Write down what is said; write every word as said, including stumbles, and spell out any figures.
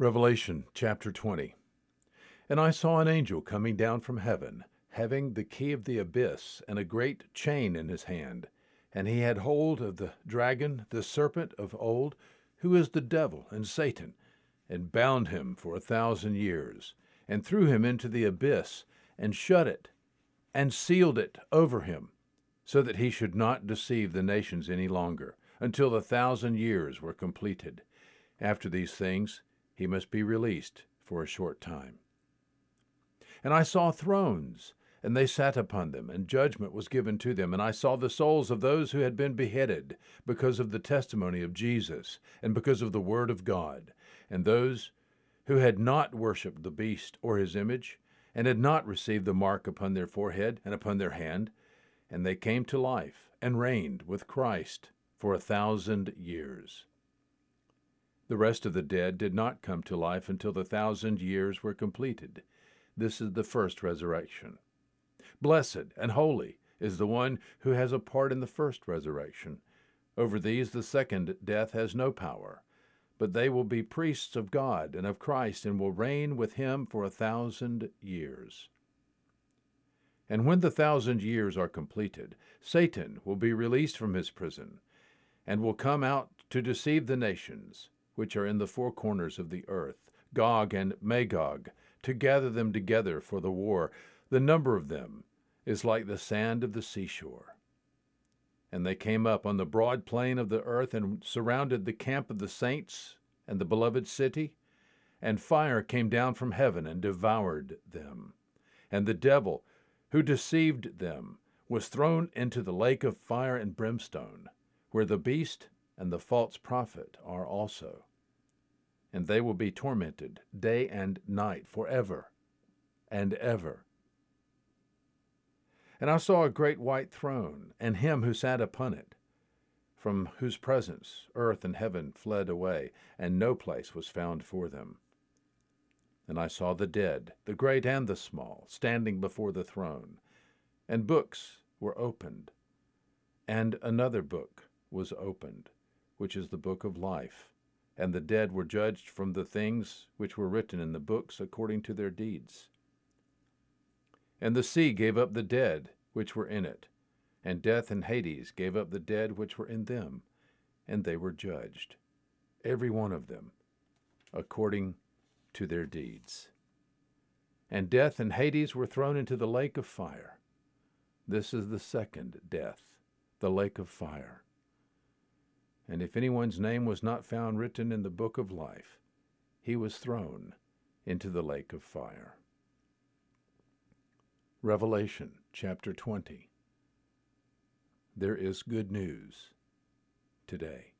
Revelation chapter twenty. And I saw an angel coming down from heaven, having the key of the abyss and a great chain in his hand. And he had hold of the dragon, the serpent of old, who is the devil and Satan, and bound him for a thousand years, and threw him into the abyss, and shut it, and sealed it over him, so that he should not deceive the nations any longer, until the thousand years were completed. After these things, he must be released for a short time. And I saw thrones, and they sat upon them, and judgment was given to them. And I saw the souls of those who had been beheaded because of the testimony of Jesus and because of the word of God, and those who had not worshipped the beast or his image, and had not received the mark upon their forehead and upon their hand. And they came to life and reigned with Christ for a thousand years. The rest of the dead did not come to life until the thousand years were completed. This is the first resurrection. Blessed and holy is the one who has a part in the first resurrection. Over these the second death has no power, but they will be priests of God and of Christ, and will reign with him for a thousand years. And when the thousand years are completed, Satan will be released from his prison, and will come out to deceive the nations which are in the four corners of the earth, Gog and Magog, to gather them together for the war. The number of them is like the sand of the seashore. And they came up on the broad plain of the earth, and surrounded the camp of the saints and the beloved city, and fire came down from heaven and devoured them. And the devil who deceived them was thrown into the lake of fire and brimstone, where the beast and the false prophet are also. And they will be tormented day and night forever and ever. And I saw a great white throne, and him who sat upon it, from whose presence earth and heaven fled away, and no place was found for them. And I saw the dead, the great and the small, standing before the throne, and books were opened. And another book was opened, which is the book of life. And the dead were judged from the things which were written in the books according to their deeds. And the sea gave up the dead which were in it, and death and Hades gave up the dead which were in them, and they were judged, every one of them, according to their deeds. And death and Hades were thrown into the lake of fire. This is the second death, the lake of fire. And if anyone's name was not found written in the book of life, he was thrown into the lake of fire. Revelation chapter twenty. There is good news today.